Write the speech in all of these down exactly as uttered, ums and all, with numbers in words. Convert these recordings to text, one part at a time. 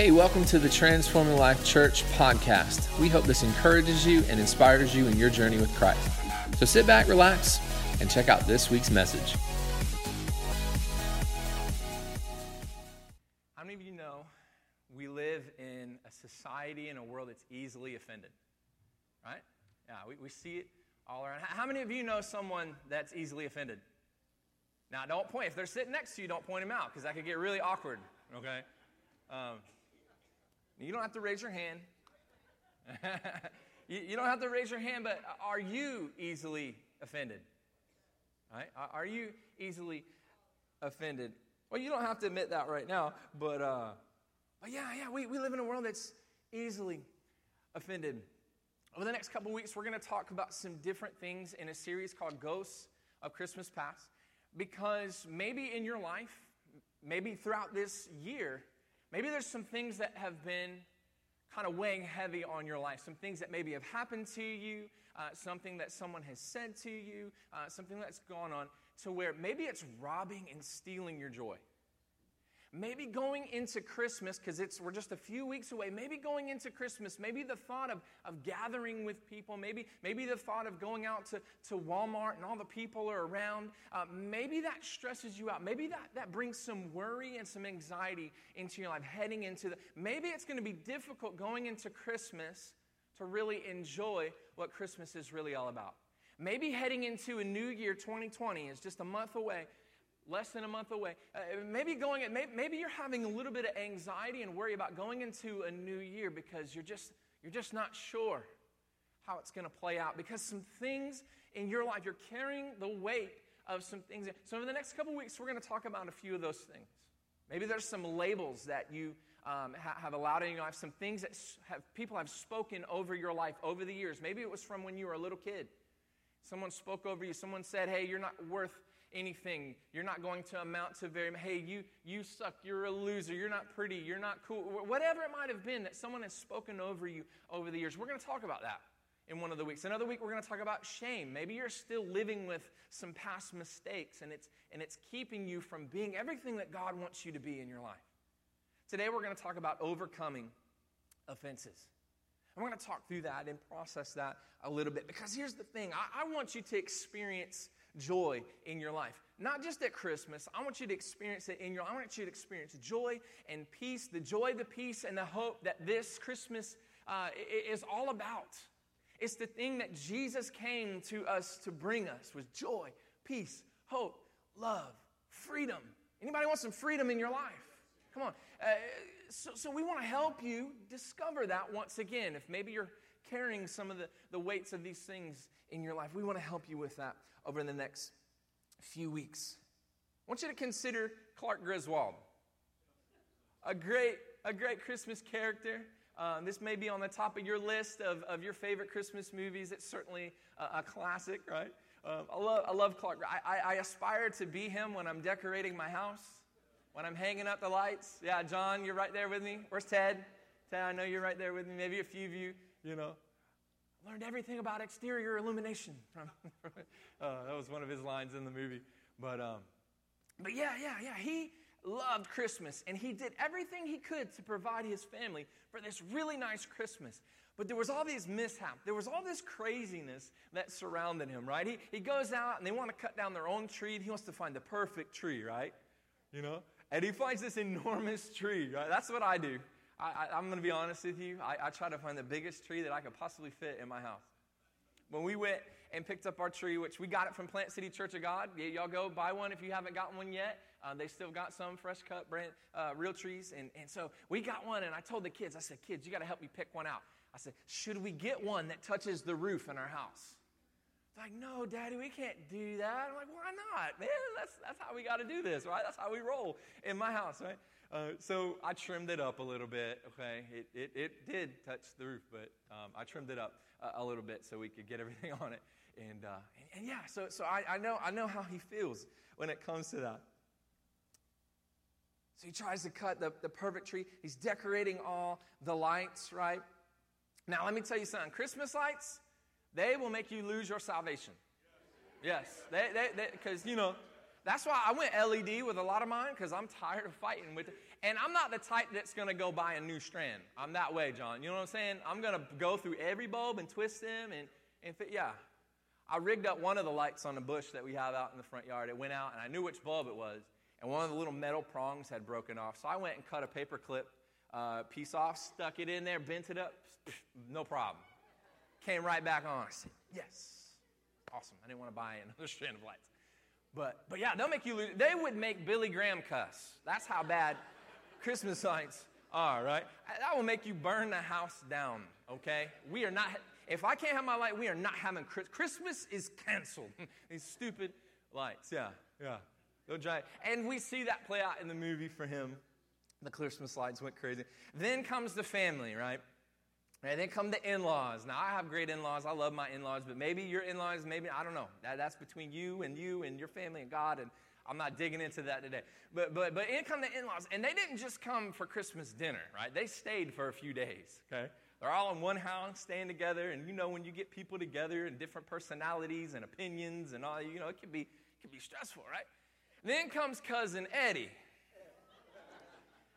Hey, welcome to the Transforming Life Church podcast. We hope this encourages you and inspires you in your journey with Christ. So sit back, relax, and check out this week's message. How many of you know we live in a society and a world that's easily offended? Right? Yeah, we, we see it all around. How many of you know someone that's easily offended? Now, don't point. If they're sitting next to you, don't point them out because that could get really awkward, okay? Um, you don't have to raise your hand. you, you don't have to raise your hand, but are you easily offended? Right? Are you easily offended? Well, you don't have to admit that right now, but, uh, but yeah, yeah, we, we live in a world that's easily offended. Over the next couple weeks, we're going to talk about some different things in a series called Ghosts of Christmas Past, because maybe in your life, maybe throughout this year, maybe there's some things that have been kind of weighing heavy on your life, some things that maybe have happened to you, uh, something that someone has said to you, uh, something that's gone on to where maybe it's robbing and stealing your joy. Maybe going into Christmas, because it's we're just a few weeks away, maybe going into Christmas, maybe the thought of, of gathering with people, maybe maybe the thought of going out to, to Walmart and all the people are around, uh, maybe that stresses you out. Maybe that, that brings some worry and some anxiety into your life, heading into the... Maybe it's going to be difficult going into Christmas to really enjoy what Christmas is really all about. Maybe heading into a new year, twenty twenty, is just a month away, less than a month away. Uh, maybe going. At, maybe, maybe you're having a little bit of anxiety and worry about going into a new year because you're just you're just not sure how it's going to play out. Because some things in your life, you're carrying the weight of some things. So over the next couple weeks, we're going to talk about a few of those things. Maybe there's some labels that you um, ha- have allowed in your life. Some things that have people have spoken over your life over the years. Maybe it was from when you were a little kid. Someone spoke over you. Someone said, "Hey, you're not worth anything. You're not going to amount to very much. Hey, you you suck. You're a loser. You're not pretty. You're not cool." Whatever it might have been that someone has spoken over you over the years. We're going to talk about that in one of the weeks. Another week, we're going to talk about shame. Maybe you're still living with some past mistakes, and it's and it's keeping you from being everything that God wants you to be in your life. Today, we're going to talk about overcoming offenses. I'm going to talk through that and process that a little bit, because here's the thing. I, I want you to experience joy in your life. Not just at Christmas. I want you to experience it in your life. I want you to experience joy and peace, the joy, the peace, and the hope that this Christmas uh, is all about. It's the thing that Jesus came to us to bring us, was joy, peace, hope, love, freedom. Anybody want some freedom in your life? Come on. Uh, so, so we want to help you discover that once again. If maybe you're carrying some of the, the weights of these things in your life, we want to help you with that over the next few weeks. I want you to consider Clark Griswold, a great a great Christmas character. Um, this may be on the top of your list of, of your favorite Christmas movies. It's certainly a, a classic, right? Um, I love I love Clark. I, I I aspire to be him when I'm decorating my house, when I'm hanging up the lights. Yeah, John, you're right there with me. Where's Ted? Ted, I know you're right there with me. Maybe a few of you, you know. Learned everything about exterior illumination. uh, that was one of his lines in the movie. But um, but yeah, yeah, yeah. He loved Christmas, and he did everything he could to provide his family for this really nice Christmas. But there was all these mishap. There was all this craziness that surrounded him, right? He, he goes out, and they want to cut down their own tree, and he wants to find the perfect tree, right? You know? And he finds this enormous tree, right? That's what I do. I, I'm going to be honest with you. I, I try to find the biggest tree that I could possibly fit in my house. When we went and picked up our tree, which we got it from Plant City Church of God. Y- y'all go buy one if you haven't gotten one yet. Uh, they still got some fresh cut, brand, uh, real trees. And, and so we got one, and I told the kids, I said, "Kids, you got to help me pick one out." I said, "Should we get one that touches the roof in our house?" They're like, "No, Daddy, we can't do that." I'm like, "Why not, man? That's, that's how we got to do this, right? That's how we roll in my house, right?" Uh, so I trimmed it up a little bit, okay? It it, it did touch the roof, but um, I trimmed it up a, a little bit so we could get everything on it. And uh, and, and yeah, so so I, I know I know how he feels when it comes to that. So he tries to cut the, the perfect tree. He's decorating all the lights, right? Now, let me tell you something. Christmas lights, they will make you lose your salvation. Yes, they they because, you know, That's why I went L E D with a lot of mine, because I'm tired of fighting with it. And I'm not the type that's going to go buy a new strand. I'm that way, John. You know what I'm saying? I'm going to go through every bulb and twist them. And, and fit, yeah, I rigged up one of the lights on a bush that we have out in the front yard. It went out, and I knew which bulb it was. And one of the little metal prongs had broken off. So I went and cut a paper clip uh, piece off, stuck it in there, bent it up. No problem. Came right back on. I said, yes. Awesome. I didn't want to buy another strand of lights. But, but yeah, they'll make you lose. They would make Billy Graham cuss. That's how bad Christmas lights are, right? That will make you burn the house down, okay? We are not, if I can't have my light, we are not having Christmas. Christmas is canceled. These stupid lights. Yeah, yeah. They'll drive. And we see that play out in the movie for him. The Christmas lights went crazy. Then comes the family, right? And then come the in-laws. Now, I have great in-laws. I love my in-laws. But maybe your in-laws, maybe, I don't know. That, that's between you and you and your family and God. And I'm not digging into that today. But but but in come the in-laws. And they didn't just come for Christmas dinner, right? They stayed for a few days, okay? They're all in one house, staying together. And, you know, when you get people together and different personalities and opinions and all, you know, it can be, it can be stressful, right? And then comes Cousin Eddie.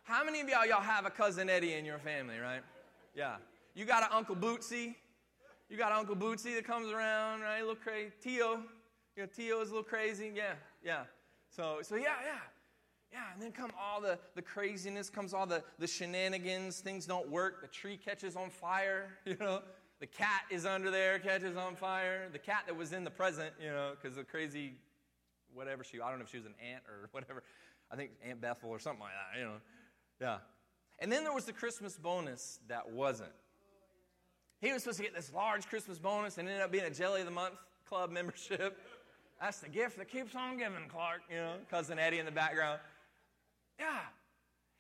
How many of y'all, y'all have a Cousin Eddie in your family, right? Yeah. You got an Uncle Bootsy. You got an Uncle Bootsy that comes around, right? A little crazy. Tio. You know, Tio is a little crazy. Yeah, yeah. So, so yeah, yeah. Yeah, and then come all the, the craziness, comes all the, the shenanigans. Things don't work. The tree catches on fire, you know. The cat is under there, catches on fire. The cat that was in the present, you know, because the crazy whatever she, I don't know if she was an aunt or whatever. I think Aunt Bethel or something like that, you know. Yeah. And then there was the Christmas bonus that wasn't. He was supposed to get this large Christmas bonus and ended up being a Jelly of the Month club membership. That's the gift that keeps on giving, Clark, you know, Cousin Eddie in the background. Yeah.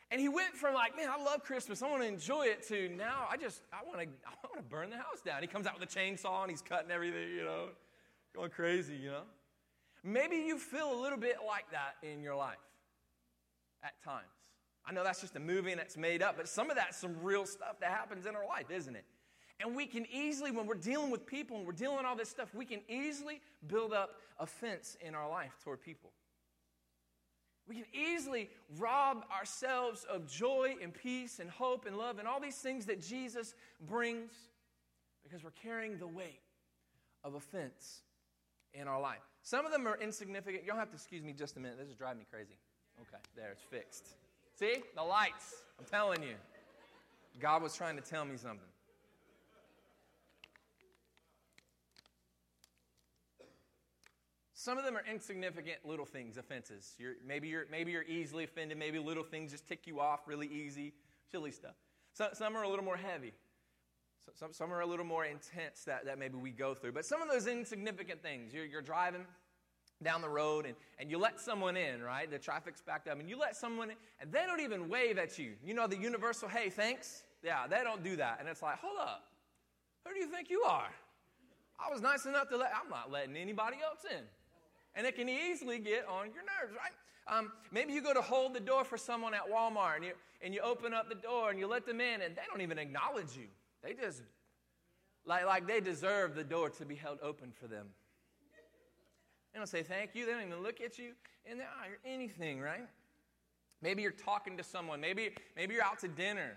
And he went from like, man, I love Christmas, I want to enjoy it, to now I just, I want to I want to burn the house down. He comes out with a chainsaw and he's cutting everything, you know, going crazy, you know. Maybe you feel a little bit like that in your life at times. I know that's just a movie and it's made up, but some of that's some real stuff that happens in our life, isn't it? And we can easily, when we're dealing with people and we're dealing with all this stuff, we can easily build up offense in our life toward people. We can easily rob ourselves of joy and peace and hope and love and all these things that Jesus brings because we're carrying the weight of offense in our life. Some of them are insignificant. You'll have to excuse me just a minute. This is driving me crazy. Okay, there, it's fixed. See? The lights. I'm telling you. God was trying to tell me something. Some of them are insignificant little things, offenses. You're, maybe, you're, maybe you're easily offended. Maybe little things just tick you off really easy, silly stuff. So, some are a little more heavy. So, some, some are a little more intense that, that maybe we go through. But some of those insignificant things, you're, you're driving down the road and, and you let someone in, right? The traffic's backed up and you let someone in and they don't even wave at you. You know the universal, hey, thanks? Yeah, they don't do that. And it's like, hold up. Who do you think you are? I was nice enough to let, I'm not letting anybody else in. And it can easily get on your nerves, right? Um, maybe you go to hold the door for someone at Walmart, and you, and you open up the door, and you let them in, and they don't even acknowledge you. They just, like, like they deserve the door to be held open for them. They don't say thank you. They don't even look at you. And they're, oh, you're anything, right? Maybe you're talking to someone. Maybe, maybe you're out to dinner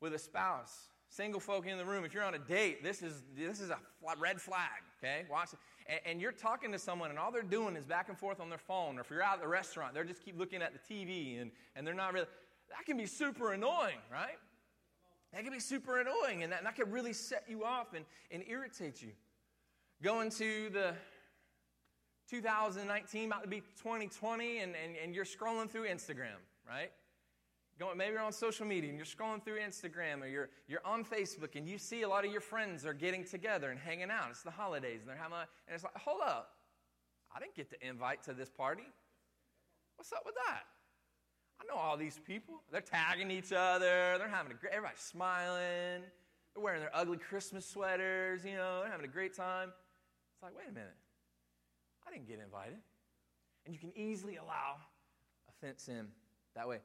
with a spouse. Single folk in the room, if you're on a date, this is this is a red flag, okay? Watch it. And, and you're talking to someone, and all they're doing is back and forth on their phone. Or if you're out at the restaurant, they're just keep looking at the T V, and, and they're not really. That can be super annoying, right? That can be super annoying, and that, and that can really set you off and, and irritate you. Going to the two thousand nineteen, about to be twenty twenty, and, and, and you're scrolling through Instagram, right? Maybe you're on social media and you're scrolling through Instagram or you're you're on Facebook and you see a lot of your friends are getting together and hanging out. It's the holidays and they're having a, and it's like, hold up, I didn't get the invite to this party. What's up with that? I know all these people. They're tagging each other. They're having a great. Everybody's smiling. They're wearing their ugly Christmas sweaters. You know, they're having a great time. It's like, wait a minute, I didn't get invited. And you can easily allow offense in that way.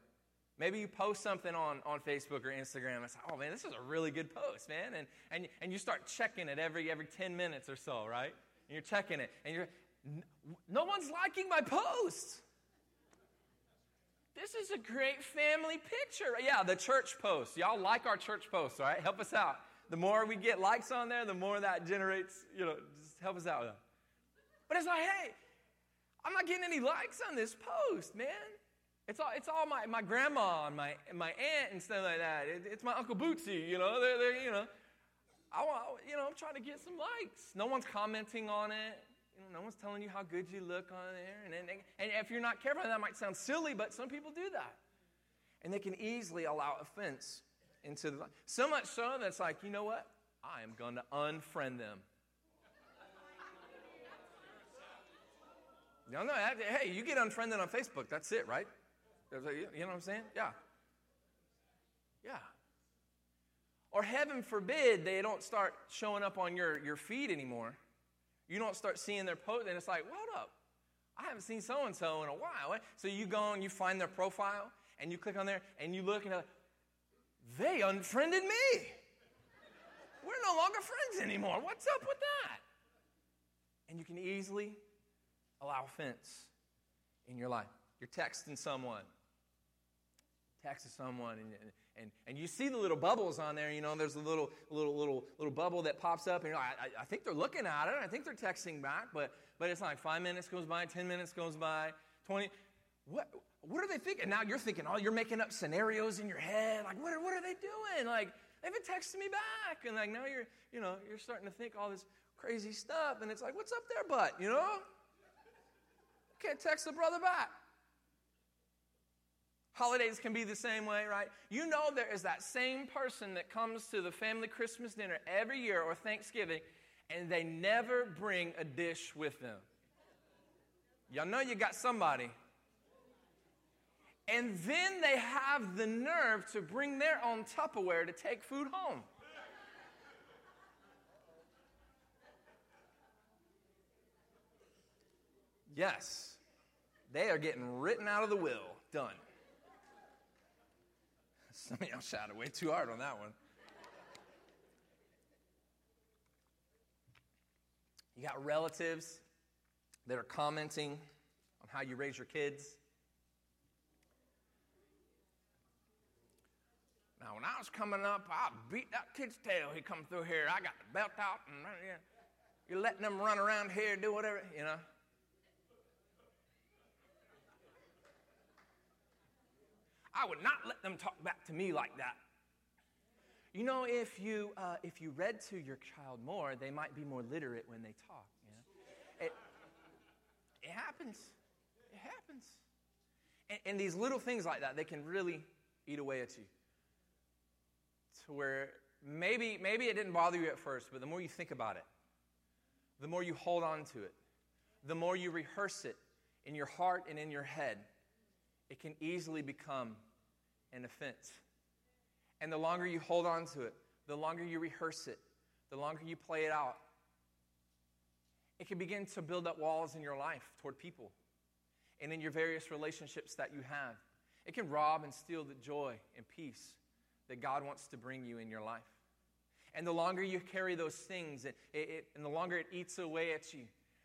Maybe you post something on, on Facebook or Instagram. It's like, oh, man, this is a really good post, man. And and and you start checking it every every ten minutes or so, right? And you're checking it. And you're, no one's liking my post. This is a great family picture. Yeah, the church post. Y'all like our church posts, all right? Help us out. The more we get likes on there, the more that generates, you know, just help us out with that. But it's like, hey, I'm not getting any likes on this post, man. It's all it's all my, my grandma and my my aunt and stuff like that. It, it's my Uncle Bootsy, you know. They're, they're, you know, I want, you know, I'm trying to get some likes. No one's commenting on it. You know, no one's telling you how good you look on there. And, and, and if you're not careful, that might sound silly, but some people do that. And they can easily allow offense into the life. So much so that it's like, you know what? I am going to unfriend them. No, no, hey, you get unfriended on Facebook. That's it, right? You know what I'm saying? Yeah. Yeah. Or heaven forbid they don't start showing up on your, your feed anymore. You don't start seeing their post, and it's like, well, hold up. I haven't seen so-and-so in a while. So you go and you find their profile, and you click on there, and you look, and you're like, they unfriended me. We're no longer friends anymore. What's up with that? And you can easily allow offense in your life. You're texting someone. Texting someone, and, and, and you see the little bubbles on there. You know, there's a little little little little bubble that pops up, and you're like, I, I think they're looking at it. I think they're texting back, but but it's like five minutes goes by, ten minutes goes by, twenty. What what are they thinking? Now you're thinking, oh, you're making up scenarios in your head. Like, what are, what are they doing? Like, they haven't texted me back, and like now you're you know you're starting to think all this crazy stuff, and it's like, what's up there, butt? You know. Can't text the brother back. Holidays can be the same way, right? You know there is that same person that comes to the family Christmas dinner every year or Thanksgiving, and they never bring a dish with them. Y'all know you got somebody. And then they have the nerve to bring their own Tupperware to take food home. Yes, they are getting written out of the will. Done. Some of y'all shouted way too hard on that one. You got relatives that are commenting on how you raise your kids. Now, when I was coming up, I beat that kid's tail. He come through here. I got the belt out, and you're letting them run around here, do whatever, you know. I would not let them talk back to me like that. You know, if you uh, if you read to your child more, they might be more literate when they talk. You know? It, it happens. It happens. And, and these little things like that, they can really eat away at you. To where maybe maybe it didn't bother you at first, but the more you think about it, the more you hold on to it, the more you rehearse it in your heart and in your head, it can easily become an offense. And the longer you hold on to it, the longer you rehearse it, the longer you play it out, it can begin to build up walls in your life toward people and in your various relationships that you have. It can rob and steal the joy and peace that God wants to bring you in your life. And the longer you carry those things, it, it, it, and the longer it eats away at you,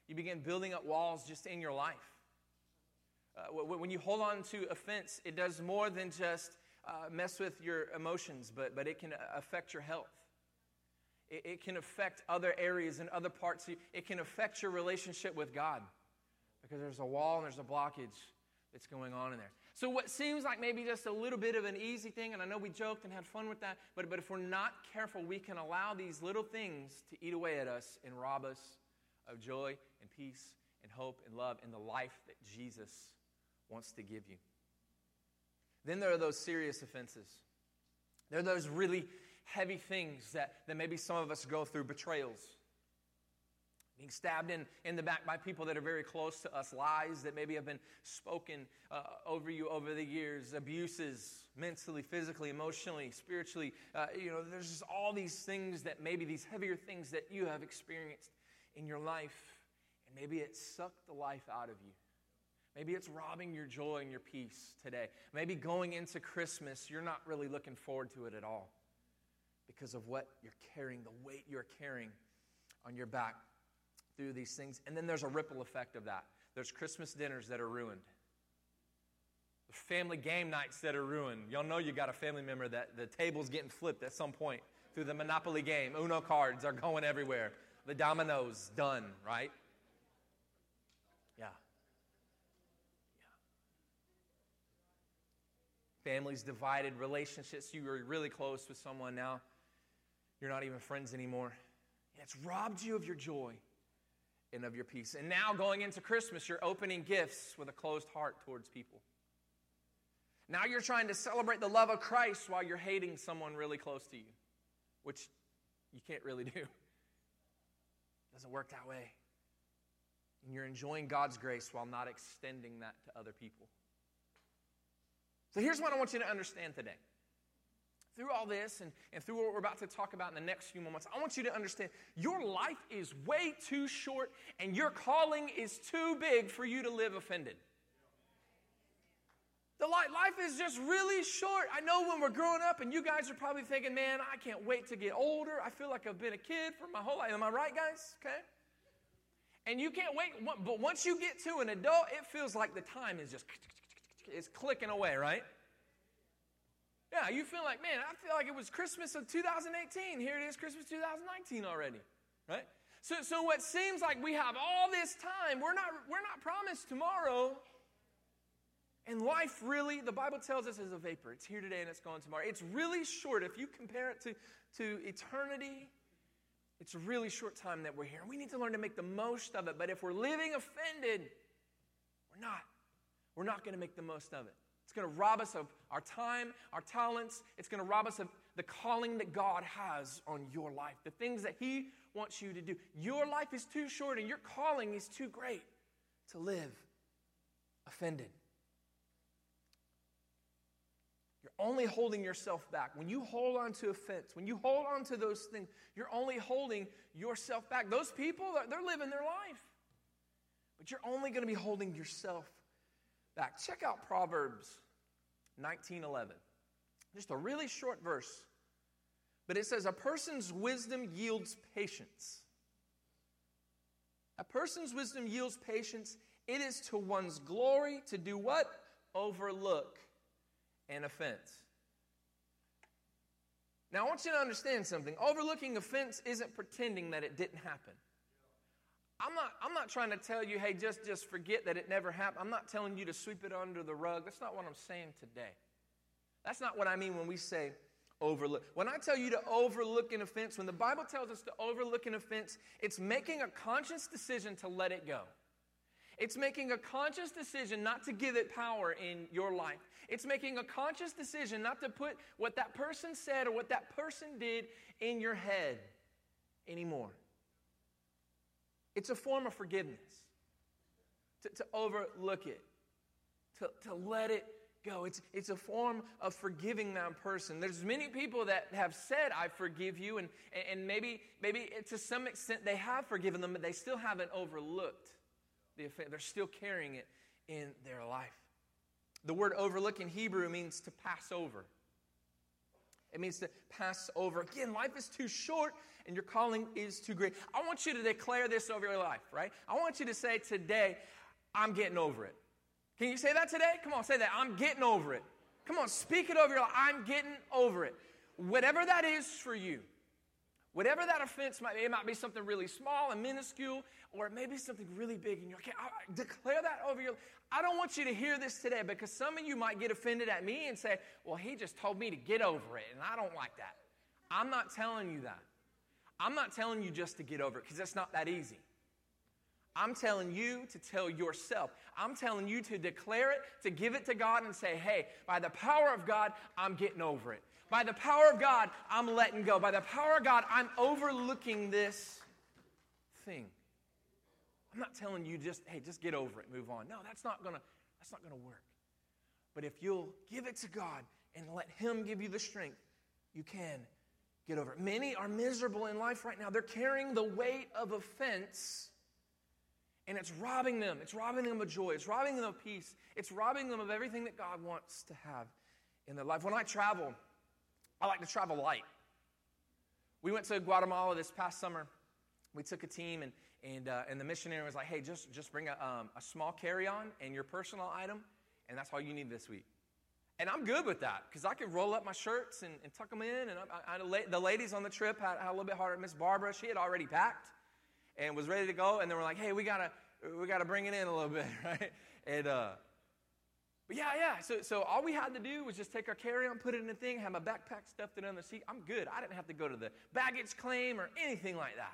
you begin building up walls just in your life. Uh, when you hold on to offense, it does more than just uh, mess with your emotions, but, but it can affect your health. It, it can affect other areas and other parts. It can affect your relationship with God because there's a wall and there's a blockage that's going on in there. So what seems like maybe just a little bit of an easy thing, and I know we joked and had fun with that, but, but if we're not careful, we can allow these little things to eat away at us and rob us of joy and peace and hope and love and the life that Jesus wants to give you. Then there are those serious offenses. There are those really heavy things that, that maybe some of us go through, betrayals. Being stabbed in, in the back by people that are very close to us, lies that maybe have been spoken uh, over you over the years, abuses, mentally, physically, emotionally, spiritually. Uh, you know, there's just all these things that maybe these heavier things that you have experienced in your life, and maybe it sucked the life out of you. Maybe it's robbing your joy and your peace today. Maybe going into Christmas, you're not really looking forward to it at all because of what you're carrying, the weight you're carrying on your back. through these things. And then there's a ripple effect of that. There's Christmas dinners that are ruined. There's family game nights that are ruined. Y'all know you got a family member that the table's getting flipped at some point through the Monopoly game. Uno cards are going everywhere. The dominoes, done, right? Yeah. Yeah. Families divided, relationships. You were really close with someone. Now you're not even friends anymore. It's robbed you of your joy and of your peace. And now going into Christmas, you're opening gifts with a closed heart towards people. Now you're trying to celebrate the love of Christ while you're hating someone really close to you, which you can't really do. It doesn't work that way. And you're enjoying God's grace while not extending that to other people. So here's what I want you to understand today. Through all this and, and through what we're about to talk about in the next few moments, I want you to understand your life is way too short and your calling is too big for you to live offended. The life, life is just really short. I know when we're growing up and you guys are probably thinking, man, I can't wait to get older. I feel like I've been a kid for my whole life. Am I right, guys? Okay. And you can't wait. But once you get to an adult, it feels like the time is just it's clicking away, right? Yeah, you feel like, man, I feel like it was Christmas of two thousand eighteen. Here it is, Christmas two thousand nineteen already, right? So, so what seems like we have all this time, we're not, we're not promised tomorrow. And life really, the Bible tells us, is a vapor. It's here today and it's gone tomorrow. It's really short. If you compare it to, to eternity, it's a really short time that we're here. And we need to learn to make the most of it. But if we're living offended, we're not. We're not going to make the most of it. It's going to rob us of our time, our talents. It's going to rob us of the calling that God has on your life, the things that he wants you to do. Your life is too short and your calling is too great to live offended. You're only holding yourself back. When you hold on to offense, when you hold on to those things, you're only holding yourself back. Those people, they're living their life. But you're only going to be holding yourself back. Back. Check out Proverbs nineteen eleven. Just a really short verse. But it says, a person's wisdom yields patience. A person's wisdom yields patience. It is to one's glory to do what? Overlook an offense. Now I want you to understand something. Overlooking offense isn't pretending that it didn't happen. I'm not, I'm not trying to tell you, hey, just, just forget that it never happened. I'm not telling you to sweep it under the rug. That's not what I'm saying today. That's not what I mean when we say overlook. When I tell you to overlook an offense, when the Bible tells us to overlook an offense, it's making a conscious decision to let it go. It's making a conscious decision not to give it power in your life. It's making a conscious decision not to put what that person said or what that person did in your head anymore. It's a form of forgiveness, to, to overlook it, to, to let it go. It's, it's a form of forgiving that person. There's many people that have said, I forgive you, and, and maybe, maybe to some extent they have forgiven them, but they still haven't overlooked the offense. They're still carrying it in their life. The word overlook in Hebrew means to pass over. It means to pass over. Again, life is too short and your calling is too great. I want you to declare this over your life, right? I want you to say today, I'm getting over it. Can you say that today? Come on, say that. I'm getting over it. Come on, speak it over your life. I'm getting over it. Whatever that is for you, whatever that offense might be, it might be something really small and minuscule, or it may be something really big. And you're like, I declare that over your life. I don't want you to hear this today because some of you might get offended at me and say, well, he just told me to get over it, and I don't like that. I'm not telling you that. I'm not telling you just to get over it because that's not that easy. I'm telling you to tell yourself. I'm telling you to declare it, to give it to God and say, hey, by the power of God, I'm getting over it. By the power of God, I'm letting go. By the power of God, I'm overlooking this thing. I'm not telling you just, hey, just get over it, move on. No, that's not gonna, that's not gonna work. But if you'll give it to God and let him give you the strength, you can get over it. Many are miserable in life right now. They're carrying the weight of offense, and it's robbing them. It's robbing them of joy. It's robbing them of peace. It's robbing them of everything that God wants to have in their life. When I travel, I like to travel light. We went to Guatemala this past summer. We took a team, and And uh, and the missionary was like, hey, just, just bring a, um, a small carry-on and your personal item, and that's all you need this week. And I'm good with that because I could roll up my shirts and, and tuck them in. And I, I, I, the ladies on the trip had, had a little bit harder. Miss Barbara, she had already packed and was ready to go. And they were like, hey, we gotta we gotta bring it in a little bit, right? And uh, but yeah, yeah. So so all we had to do was just take our carry-on, put it in a thing, have my backpack stuffed it on the seat. I'm good. I didn't have to go to the baggage claim or anything like that.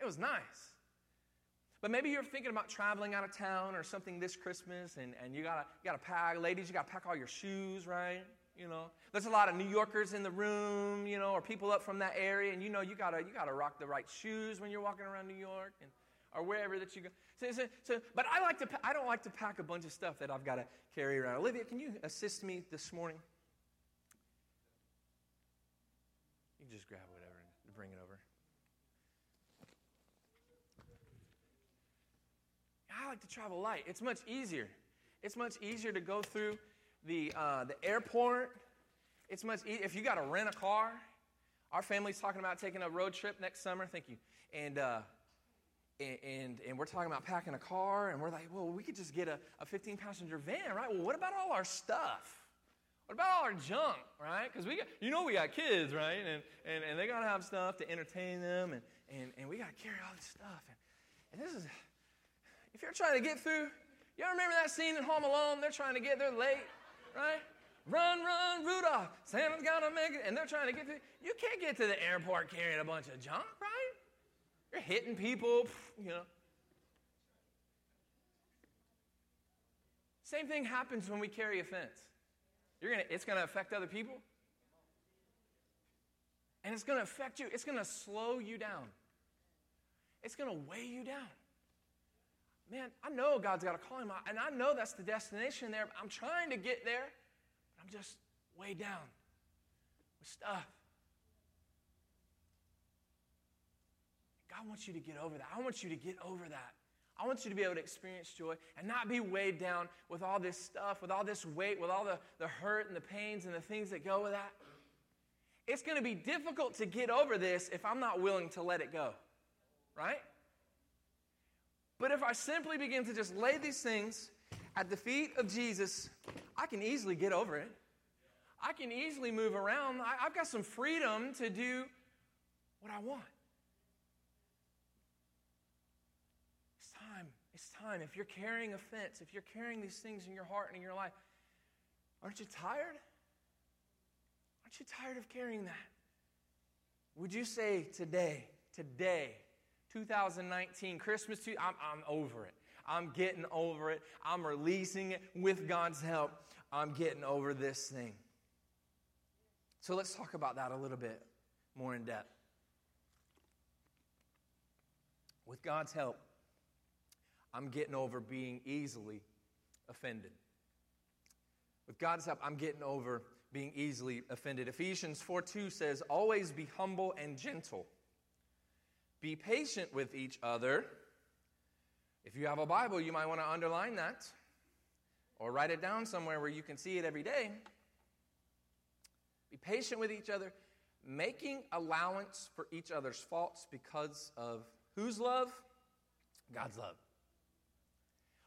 It was nice. But maybe you're thinking about traveling out of town or something this Christmas, and, and you gotta you gotta pack, ladies, you gotta pack all your shoes, right? You know, there's a lot of New Yorkers in the room, you know, or people up from that area, and you know you gotta you gotta rock the right shoes when you're walking around New York and or wherever that you go. So, so, so but I like to I don't like to pack a bunch of stuff that I've got to carry around. Olivia, can you assist me this morning? You can just grab whatever and bring it over. I like to travel light. It's much easier. It's much easier to go through the uh, the airport. It's much easier. If you got to rent a car, our family's talking about taking a road trip next summer. Thank you. And uh, and and we're talking about packing a car, and we're like, well, we could just get a, a fifteen passenger van, right? Well, what about all our stuff? What about all our junk, right? Because we got, you know, we got kids, right? And and, and they gotta have stuff to entertain them, and and and we gotta carry all this stuff. And, and this is. If you're trying to get through, y'all remember that scene in Home Alone? They're trying to get, they're late, right? Run, run, Rudolph, Santa's got to make it, and they're trying to get through. You can't get to the airport carrying a bunch of junk, right? You're hitting people, you know. Same thing happens when we carry offense. You're gonna, it's going to affect other people, and it's going to affect you. It's going to slow you down. It's going to weigh you down. Man, I know God's got a calling, and I know that's the destination there. I'm trying to get there, but I'm just way down with stuff. God wants you to get over that. I want you to get over that. I want you to be able to experience joy and not be weighed down with all this stuff, with all this weight, with all the, the hurt and the pains and the things that go with that. It's going to be difficult to get over this if I'm not willing to let it go, right? But if I simply begin to just lay these things at the feet of Jesus, I can easily get over it. I can easily move around. I, I've got some freedom to do what I want. It's time. It's time. If you're carrying offense, if you're carrying these things in your heart and in your life, aren't you tired? Aren't you tired of carrying that? Would you say today, today, two thousand nineteen, Christmas, too, I'm, I'm over it. I'm getting over it. I'm releasing it with God's help. I'm getting over this thing. So let's talk about that a little bit more in depth. With God's help, I'm getting over being easily offended. With God's help, I'm getting over being easily offended. Ephesians four two says, always be humble and gentle. Be patient with each other. If you have a Bible, you might want to underline that or write it down somewhere where you can see it every day. Be patient with each other, making allowance for each other's faults because of whose love? God's love.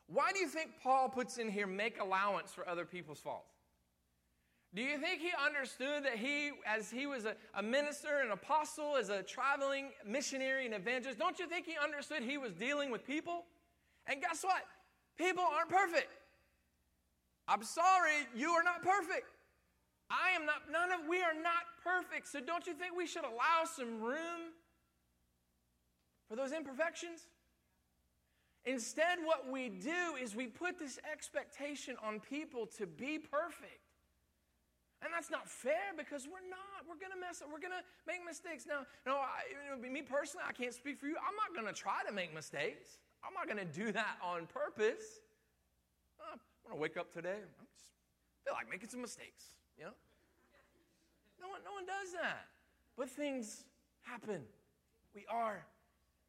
Why do you think Paul puts in here, make allowance for other people's faults? Do you think he understood that he, as he was a, a minister, an apostle, as a traveling missionary and evangelist, don't you think he understood he was dealing with people? And guess what? People aren't perfect. I'm sorry, you are not perfect. I am not, none of, we are not perfect. So don't you think we should allow some room for those imperfections? Instead, what we do is we put this expectation on people to be perfect. And that's not fair because we're not. We're going to mess up. We're going to make mistakes. Now, no, I, you know, me personally, I can't speak for you. I'm not going to try to make mistakes. I'm not going to do that on purpose. Oh, I'm going to wake up today. I just feel like making some mistakes, you know. No one, no one does that. But things happen. We are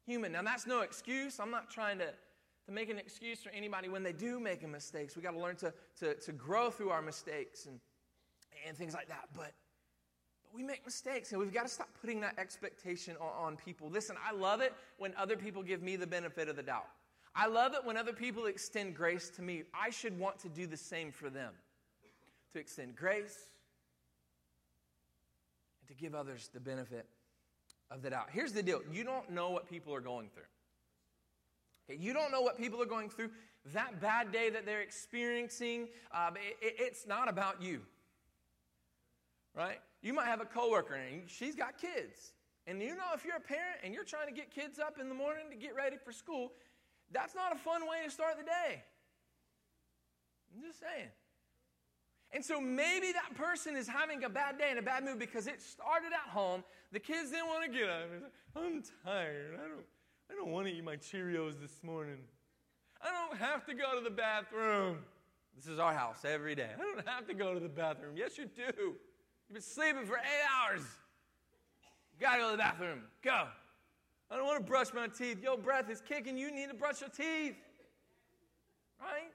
human. Now, that's no excuse. I'm not trying to, to make an excuse for anybody when they do make a mistake. We've got to learn to, to, to grow through our mistakes and And things like that, but, but we make mistakes, and we've got to stop putting that expectation on, on people. Listen, I love it when other people give me the benefit of the doubt. I love it when other people extend grace to me. I should want to do the same for them, to extend grace and to give others the benefit of the doubt. Here's the deal. You don't know what people are going through. Okay, you don't know what people are going through. That bad day that they're experiencing, uh, it, it's not about you, right? You might have a coworker, and she's got kids. And you know, if you're a parent and you're trying to get kids up in the morning to get ready for school, that's not a fun way to start the day. I'm just saying. And so maybe that person is having a bad day and a bad mood because it started at home. The kids didn't want to get up. I'm tired. I don't, I don't want to eat my Cheerios this morning. I don't have to go to the bathroom. This is our house every day. I don't have to go to the bathroom. Yes, you do. You've been sleeping for eight hours. You got to go to the bathroom. Go. I don't want to brush my teeth. Your breath is kicking. You need to brush your teeth. Right?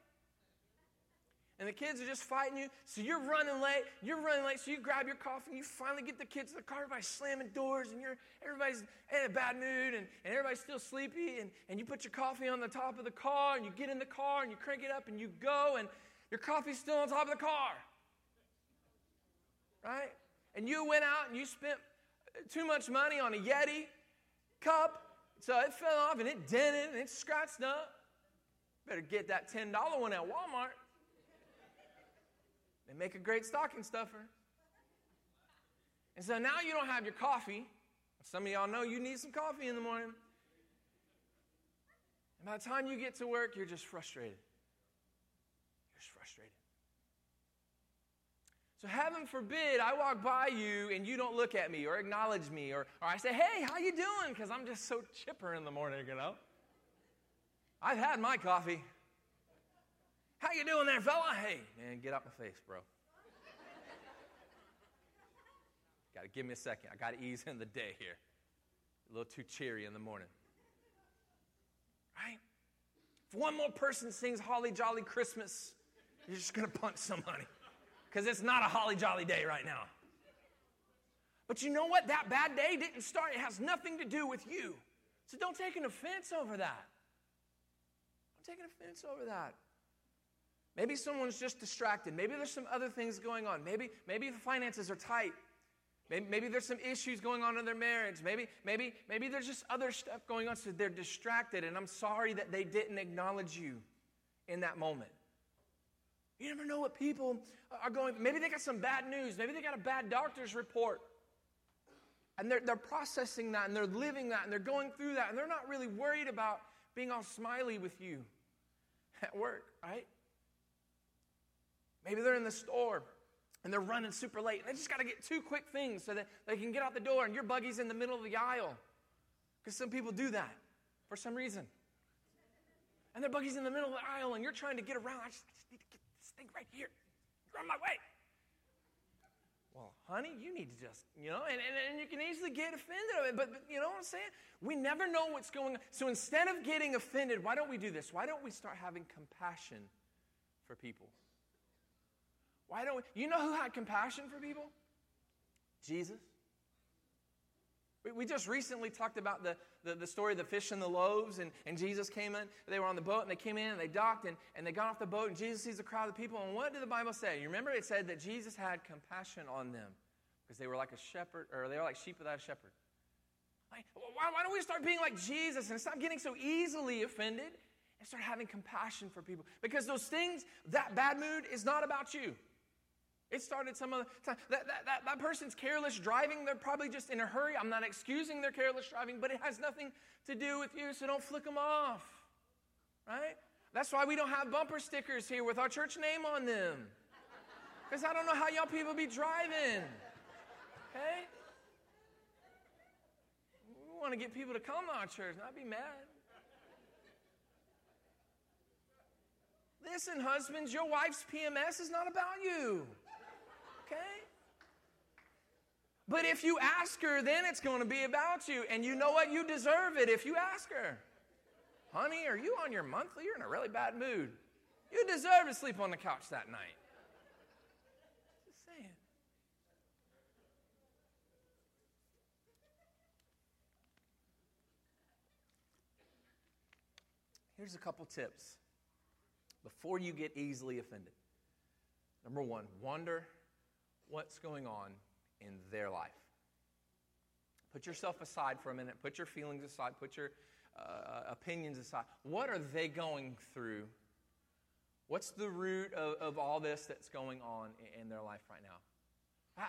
And the kids are just fighting you. So you're running late. You're running late. So you grab your coffee and you finally get the kids to the car. Everybody's slamming doors and you're everybody's in a bad mood and, and everybody's still sleepy. And, and you put your coffee on the top of the car and you get in the car and you crank it up and you go and your coffee's still on top of the car. Right? And you went out and you spent too much money on a Yeti cup. So it fell off and it dented and it scratched up. Better get that ten dollar one at Walmart. They make a great stocking stuffer. And so now you don't have your coffee. Some of y'all know you need some coffee in the morning. And by the time you get to work, you're just frustrated. You're just frustrated. So heaven forbid I walk by you and you don't look at me or acknowledge me. Or, or I say, hey, how you doing? Because I'm just so chipper in the morning, you know. I've had my coffee. How you doing there, fella? Hey, man, get out my face, bro. Got to give me a second. I got to ease in the day here. A little too cheery in the morning. Right? If one more person sings Holly Jolly Christmas, you're just going to punch somebody. Because it's not a holly jolly day right now. But you know what? That bad day didn't start. It has nothing to do with you. So don't take an offense over that. Don't take an offense over that. Maybe someone's just distracted. Maybe there's some other things going on. Maybe, maybe the finances are tight. Maybe, maybe there's some issues going on in their marriage. Maybe, maybe, maybe there's just other stuff going on, so they're distracted. And I'm sorry that they didn't acknowledge you in that moment. You never know what people are going through. Maybe they got some bad news. Maybe they got a bad doctor's report. And they're, they're processing that, and they're living that, and they're going through that, and they're not really worried about being all smiley with you at work, right? Maybe they're in the store, and they're running super late, and they just got to get two quick things so that they can get out the door, and your buggy's in the middle of the aisle. Because some people do that for some reason. And their buggy's in the middle of the aisle, and you're trying to get around. I just, I just need to get this thing right here. You're on my way. Well, honey, you need to just, you know, and, and, and you can easily get offended. But, but you know what I'm saying? We never know what's going on. So instead of getting offended, why don't we do this? Why don't we start having compassion for people? Why don't we? You know who had compassion for people? Jesus. We, we just recently talked about the, the, the story of the fish and the loaves, and, and Jesus came in. They were on the boat, and they came in, and they docked, and, and they got off the boat, and Jesus sees a crowd of people. And what did the Bible say? You remember it said that Jesus had compassion on them because they were like a shepherd, or they were like sheep without a shepherd. Like, why, why don't we start being like Jesus and stop getting so easily offended and start having compassion for people? Because those things, that bad mood is not about you. It started some other time. That, that, that, that person's careless driving. They're probably just in a hurry. I'm not excusing their careless driving, but it has nothing to do with you, so don't flick them off, right? That's why we don't have bumper stickers here with our church name on them, because I don't know how y'all people be driving, okay? We want to get people to come to our church, not be mad. Listen, husbands, your wife's P M S is not about you. Okay? But if you ask her, then it's going to be about you. And you know what? You deserve it if you ask her. Honey, are you on your monthly? You're in a really bad mood. You deserve to sleep on the couch that night. Just saying. here's a couple tips before you get easily offended. Number one, wonder what's going on in their life. Put yourself aside for a minute. Put your feelings aside. Put your uh, opinions aside. What are they going through? What's the root of, of all this that's going on in, in their life right now?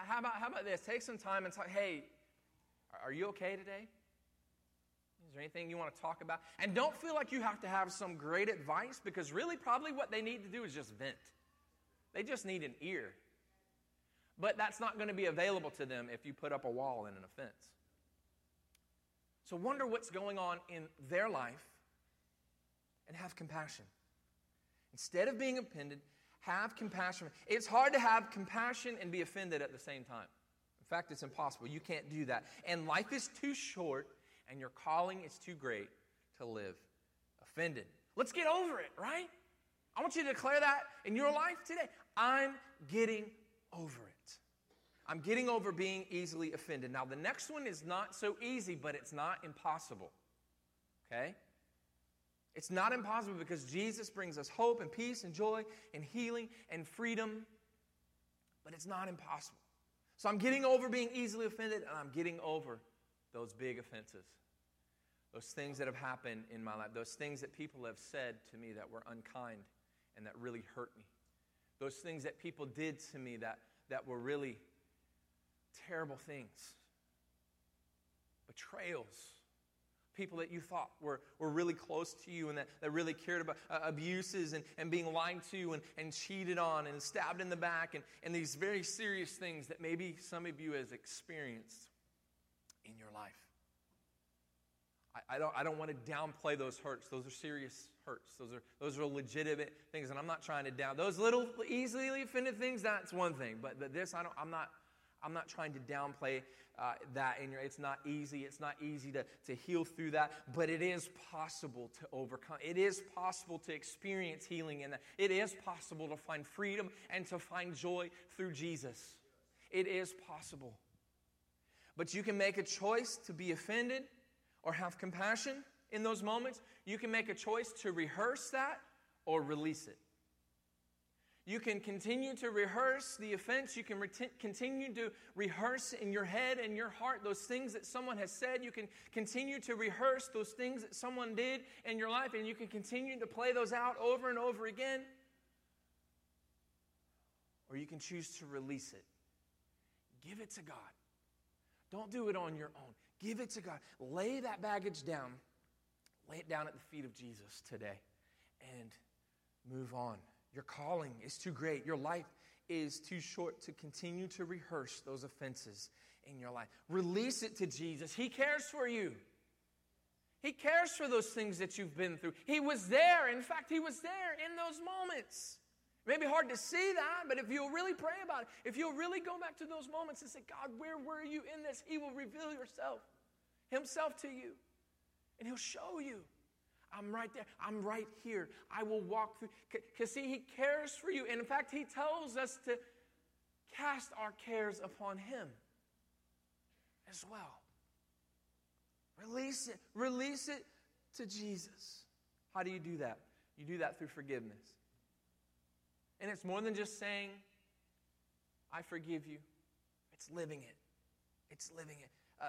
How about, how about this? Take some time and talk, hey, are you okay today? Is there anything you want to talk about? And don't feel like you have to have some great advice, because really probably what they need to do is just vent. They just need an ear. But that's not going to be available to them if you put up a wall and an offense. So wonder what's going on in their life and have compassion. Instead of being offended, have compassion. It's hard to have compassion and be offended at the same time. In fact, it's impossible. You can't do that. And life is too short, and your calling is too great to live offended. Let's get over it, right? I want you to declare that in your life today. I'm getting over it. I'm getting over being easily offended. Now, the next one is not so easy, but it's not impossible. Okay? It's not impossible because Jesus brings us hope and peace and joy and healing and freedom, but it's not impossible. So I'm getting over being easily offended, and I'm getting over those big offenses, those things that have happened in my life, those things that people have said to me that were unkind and that really hurt me, those things that people did to me that, that were really terrible things, betrayals. People that you thought were, were really close to you and that, that really cared about uh, abuses and, and being lied to and, and cheated on and stabbed in the back and, and these very serious things that maybe some of you has experienced in your life. I, I don't I don't want to downplay those hurts. Those are serious hurts. Those are those are legitimate things, and I'm not trying to down those little easily offended things. That's one thing, but, but this I don't I'm not. I'm not trying to downplay uh, that in your. It's not easy. It's not easy to, to heal through that, but it is possible to overcome. It is possible to experience healing in that. It is possible to find freedom and to find joy through Jesus. It is possible. But you can make a choice to be offended or have compassion in those moments. You can make a choice to rehearse that or release it. You can continue to rehearse the offense. You can re- continue to rehearse in your head and your heart those things that someone has said. You can continue to rehearse those things that someone did in your life, and you can continue to play those out over and over again. Or you can choose to release it. Give it to God. Don't do it on your own. Give it to God. Lay that baggage down. Lay it down at the feet of Jesus today and move on. Your calling is too great. Your life is too short to continue to rehearse those offenses in your life. Release it to Jesus. He cares for you. He cares for those things that you've been through. He was there. In fact, he was there in those moments. It may be hard to see that, but if you'll really pray about it, if you'll really go back to those moments and say, God, where were you in this? He will reveal yourself, himself to you, and he'll show you. I'm right there. I'm right here. I will walk through. Because, see, he cares for you. And, in fact, he tells us to cast our cares upon him as well. Release it. Release it to Jesus. How do you do that? You do that through forgiveness. And it's more than just saying, I forgive you. It's living it. It's living it. Uh,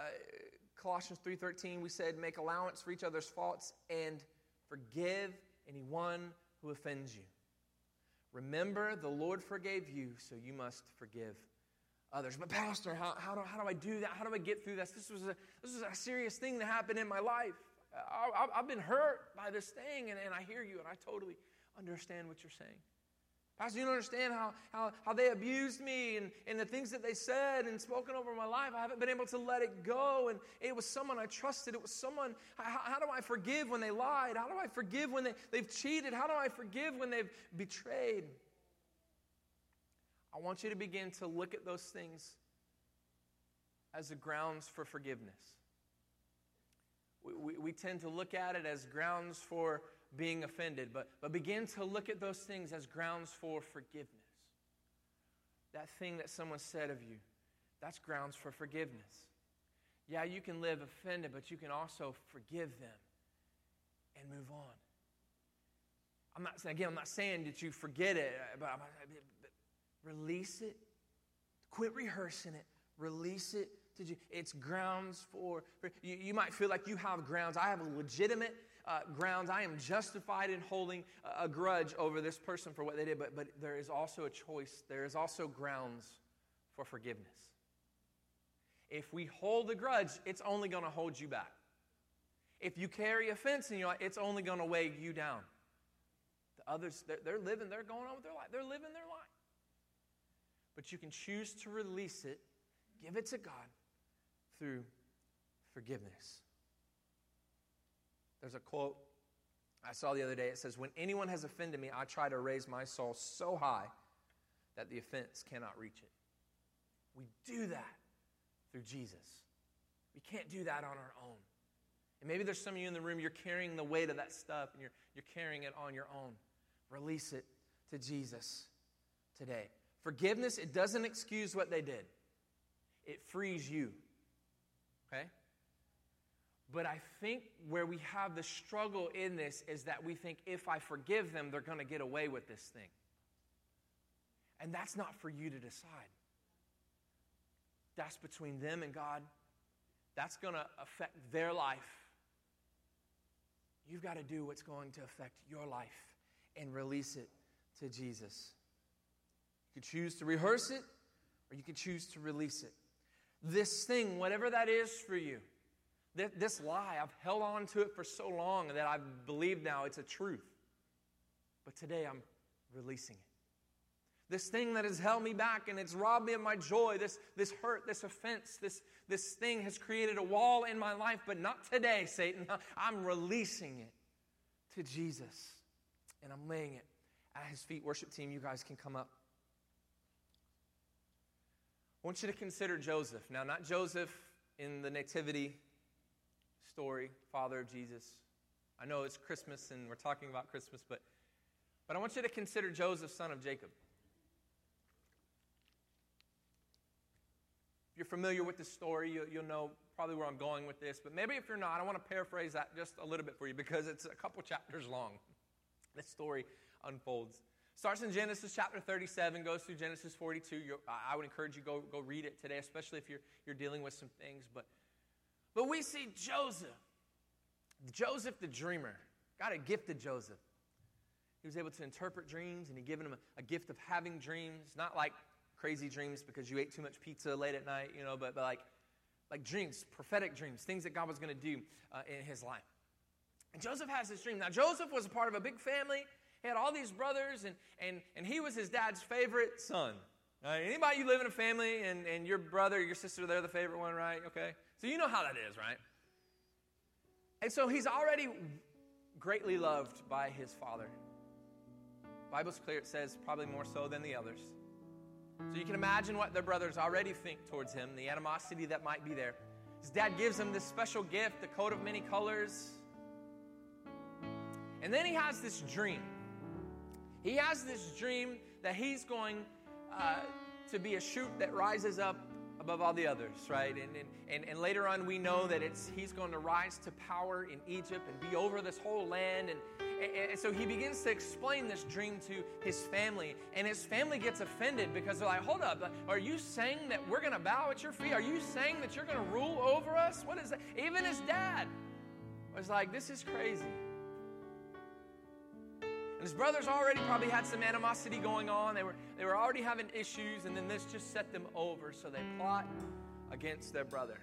Colossians three thirteen, we said, make allowance for each other's faults and forgive anyone who offends you. Remember, the Lord forgave you, so you must forgive others. But Pastor, how, how, do, how do I do that? How do I get through this? This was a, this was a serious thing that happened in my life. I, I, I've been hurt by this thing, and, and I hear you, and I totally understand what you're saying. Pastor, you don't understand how, how, how they abused me and, and the things that they said and spoken over my life. I haven't been able to let it go. And it was someone I trusted. It was someone, how, how do I forgive when they lied? How do I forgive when they, they've cheated? How do I forgive when they've betrayed? I want you to begin to look at those things as the grounds for forgiveness. We, we, we tend to look at it as grounds for being offended, but, but begin to look at those things as grounds for forgiveness. That thing that someone said of you, that's grounds for forgiveness. Yeah, you can live offended, but you can also forgive them and move on. I'm not saying, again, I'm not saying that you forget it, but, I'm, but release it. Quit rehearsing it. Release it. You, it's grounds for, for you, you might feel like you have grounds. I have a legitimate uh, grounds. I am justified in holding a, a grudge over this person for what they did, but, but there is also a choice. There is also grounds for forgiveness. If we hold a grudge, it's only going to hold you back. If you carry offense in your life, it's only going to weigh you down. The others, they're, they're living, they're going on with their life. They're living their life. But you can choose to release it, give it to God, through forgiveness. There's a quote I saw the other day. It says, "When anyone has offended me, I try to raise my soul so high that the offense cannot reach it." We do that through Jesus. We can't do that on our own. And maybe there's some of you in the room, you're carrying the weight of that stuff, and you're, you're carrying it on your own. Release it to Jesus today. Forgiveness, it doesn't excuse what they did. It frees you. Okay? But I think where we have the struggle in this is that we think if I forgive them, they're going to get away with this thing. And that's not for you to decide. That's between them and God. That's going to affect their life. You've got to do what's going to affect your life and release it to Jesus. You can choose to rehearse it, or you can choose to release it. This thing, whatever that is for you, th- this lie, I've held on to it for so long that I believe now it's a truth. But today I'm releasing it. This thing that has held me back and it's robbed me of my joy, this, this hurt, this offense, this, this thing has created a wall in my life, but not today, Satan. I'm releasing it to Jesus, and I'm laying it at his feet. Worship team, you guys can come up. I want you to consider Joseph. Now, not Joseph in the nativity story, father of Jesus. I know it's Christmas and we're talking about Christmas, but, but I want you to consider Joseph, son of Jacob. If you're familiar with the story, you, you'll know probably where I'm going with this, but maybe if you're not, I want to paraphrase that just a little bit for you because it's a couple chapters long. This story unfolds. Starts in Genesis chapter thirty-seven, goes through Genesis forty-two. You're, I would encourage you to go, go read it today, especially if you're, you're dealing with some things. But, but we see Joseph, Joseph the dreamer. God had gifted Joseph. He was able to interpret dreams, and he given him a, a gift of having dreams, not like crazy dreams because you ate too much pizza late at night, you know, but, but like, like dreams, prophetic dreams, things that God was going to do uh, in his life. And Joseph has this dream. Now, Joseph was a part of a big family. He had all these brothers, and and and he was his dad's favorite son. Right? Anybody you live in a family, and, and your brother, your sister, they're the favorite one, right? Okay. So you know how that is, right? And so he's already greatly loved by his father. The Bible's clear, it says probably more so than the others. So you can imagine what their brothers already think towards him, the animosity that might be there. His dad gives him this special gift, a coat of many colors. And then he has this dream. He has this dream that he's going uh, to be a shoot that rises up above all the others, right? And, and and and later on we know that it's he's going to rise to power in Egypt and be over this whole land. And, and, and so he begins to explain this dream to his family. And his family gets offended because they're like, hold up, are you saying that we're going to bow at your feet? Are you saying that you're going to rule over us? What is that? Even his dad was like, this is crazy. And his brothers already probably had some animosity going on. They were, they were already having issues, and then this just set them over. So they plot against their brother.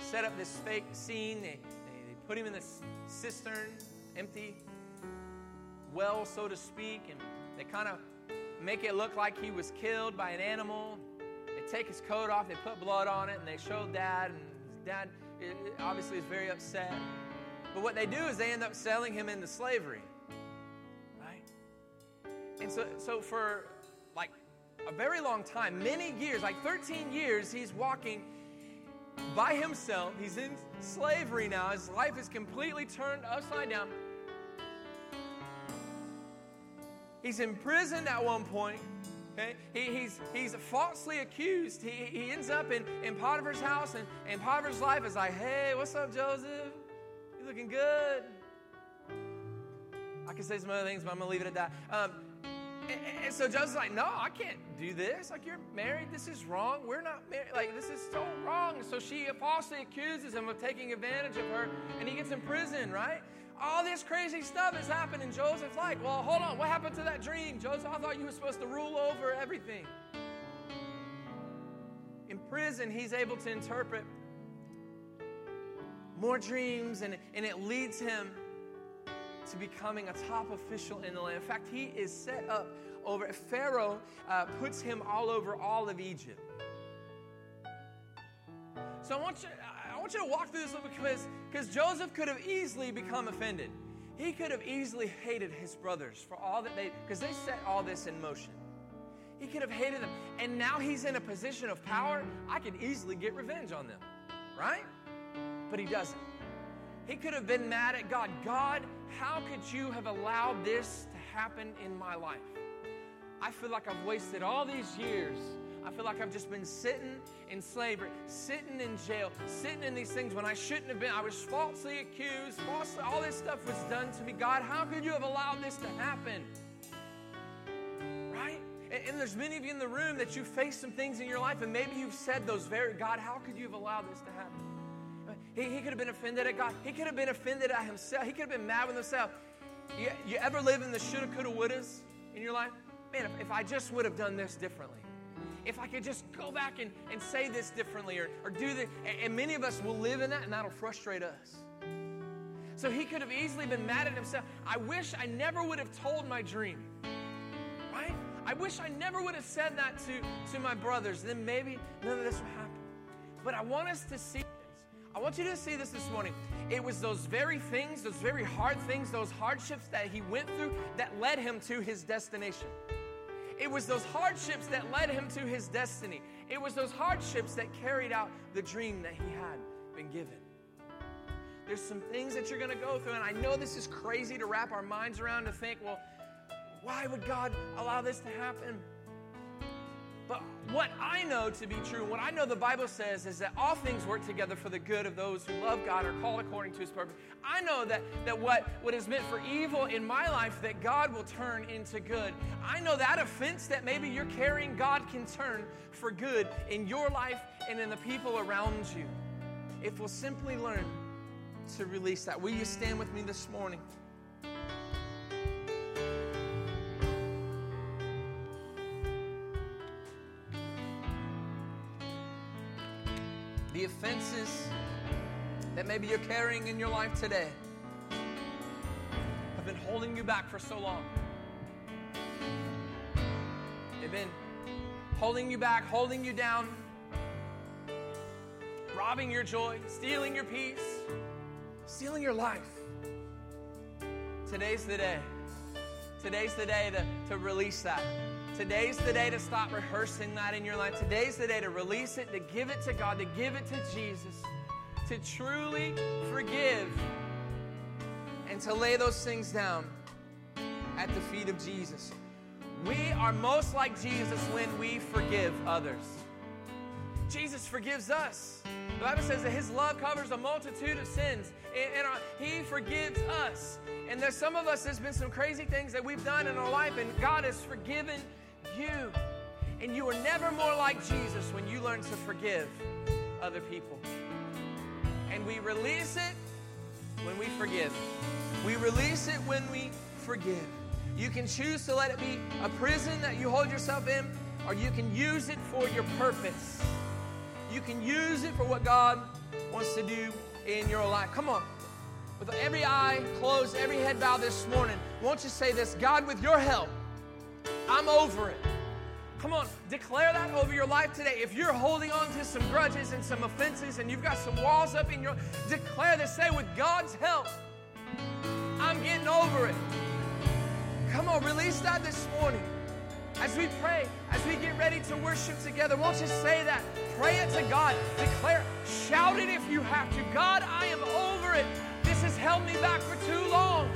Set up this fake scene. They, they, they put him in this cistern, empty well, so to speak. And they kind of make it look like he was killed by an animal. They take his coat off. They put blood on it, and they show Dad. And his dad obviously is very upset. But what they do is they end up selling him into slavery, right? And so, so for like a very long time, many years, like thirteen years, he's walking by himself. He's in slavery now. His life is completely turned upside down. He's imprisoned at one point. Okay? He, he's, he's falsely accused. He, he ends up in, in Potiphar's house, and, and Potiphar's life is like, hey, what's up, Joseph? Looking good. could say some other things, but I'm going to leave it at that. Um, and, and so Joseph's like, no, I can't do this. Like, you're married. This is wrong. We're not married. Like, this is so wrong. So she falsely accuses him of taking advantage of her, and he gets in prison, right? All this crazy stuff has happened in Joseph's life. Well, hold on. What happened to that dream? Joseph, I thought you were supposed to rule over everything. In prison, he's able to interpret more dreams, and, and it leads him to becoming a top official in the land. In fact, he is set up over, Pharaoh uh, puts him all over all of Egypt. So I want you, I want you to walk through this little bit, because, because Joseph could have easily become offended. He could have easily hated his brothers for all that they, because they set all this in motion. He could have hated them, and now he's in a position of power. I could easily get revenge on them, right? But he doesn't. He could have been mad at God. God, how could you have allowed this to happen in my life? I feel like I've wasted all these years. I feel like I've just been sitting in slavery, sitting in jail, sitting in these things when I shouldn't have been. I was falsely accused, falsely, all this stuff was done to me. God, how could you have allowed this to happen? Right? And, and there's many of you in the room that you face some things in your life, and maybe you've said those very, God, how could you have allowed this to happen? He, he could have been offended at God. He could have been offended at himself. He could have been mad with himself. You, you ever live in the shoulda, coulda, wouldas in your life? Man, if, if I just would have done this differently. If I could just go back and, and say this differently or, or do this. And, and many of us will live in that, and that'll frustrate us. So he could have easily been mad at himself. I wish I never would have told my dream. Right? I wish I never would have said that to, to my brothers. Then maybe none of this would happen. But I want us to see I want you to see this this morning. It was those very things, those very hard things, those hardships that he went through that led him to his destination. It was those hardships that led him to his destiny. It was those hardships that carried out the dream that he had been given. There's some things that you're going to go through, and I know this is crazy to wrap our minds around, to think, well, why would God allow this to happen? But what I know to be true, what I know the Bible says, is that all things work together for the good of those who love God, are called according to his purpose. I know that, that what, what is meant for evil in my life, that God will turn into good. I know that offense that maybe you're carrying, God can turn for good in your life and in the people around you, if we'll simply learn to release that. Will you stand with me this morning? The offenses that maybe you're carrying in your life today have been holding you back for so long. They've been holding you back, holding you down, robbing your joy, stealing your peace, stealing your life. Today's the day. Today's the day to, to release that. Today's the day to stop rehearsing that in your life. Today's the day to release it, to give it to God, to give it to Jesus, to truly forgive, and to lay those things down at the feet of Jesus. We are most like Jesus when we forgive others. Jesus forgives us. The Bible says that his love covers a multitude of sins, and, and our, he forgives us. And there's some of us, there's been some crazy things that we've done in our life, and God has forgiven you. And you are never more like Jesus when you learn to forgive other people. And we release it when we forgive. We release it when we forgive. You can choose to let it be a prison that you hold yourself in, or you can use it for your purpose. You can use it for what God wants to do in your life. Come on. With every eye closed, every head bowed this morning, won't you say this? God, with your help, I'm over it. Come on, declare that over your life today. If you're holding on to some grudges and some offenses, and you've got some walls up in your, declare this. Say, with God's help, I'm getting over it. Come on, release that this morning. As we pray, as we get ready to worship together, won't you say that? Pray it to God. Declare it. Shout it if you have to. God, I am over it. This has held me back for too long.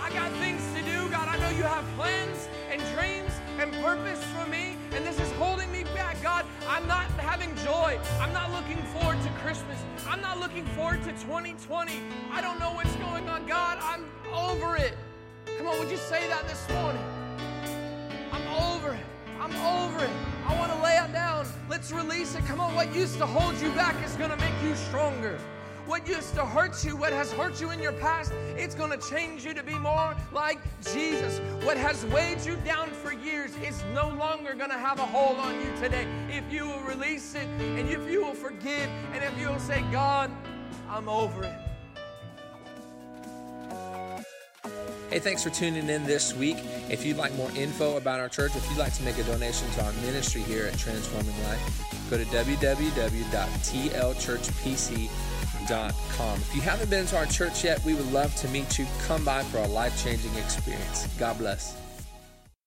I got things to do. God, I know you have plans and dreams and purpose for me, and this is holding me back. God, I'm not having joy. I'm not looking forward to Christmas. I'm not looking forward to twenty twenty. I don't know what's going on. God, I'm over it. Come on, would you say that this morning? I'm over it. I'm over it. I want to lay it down. Let's release it. Come on, what used to hold you back is going to make you stronger. What used to hurt you, what has hurt you in your past, it's going to change you to be more like Jesus. What has weighed you down for years is no longer going to have a hold on you today. If you will release it, and if you will forgive, and if you will say, God, I'm over it. Hey, thanks for tuning in this week. If you'd like more info about our church, if you'd like to make a donation to our ministry here at Transforming Life, go to w w w dot t l church p c dot com. If you haven't been to our church yet, we would love to meet you. Come by for a life-changing experience. God bless.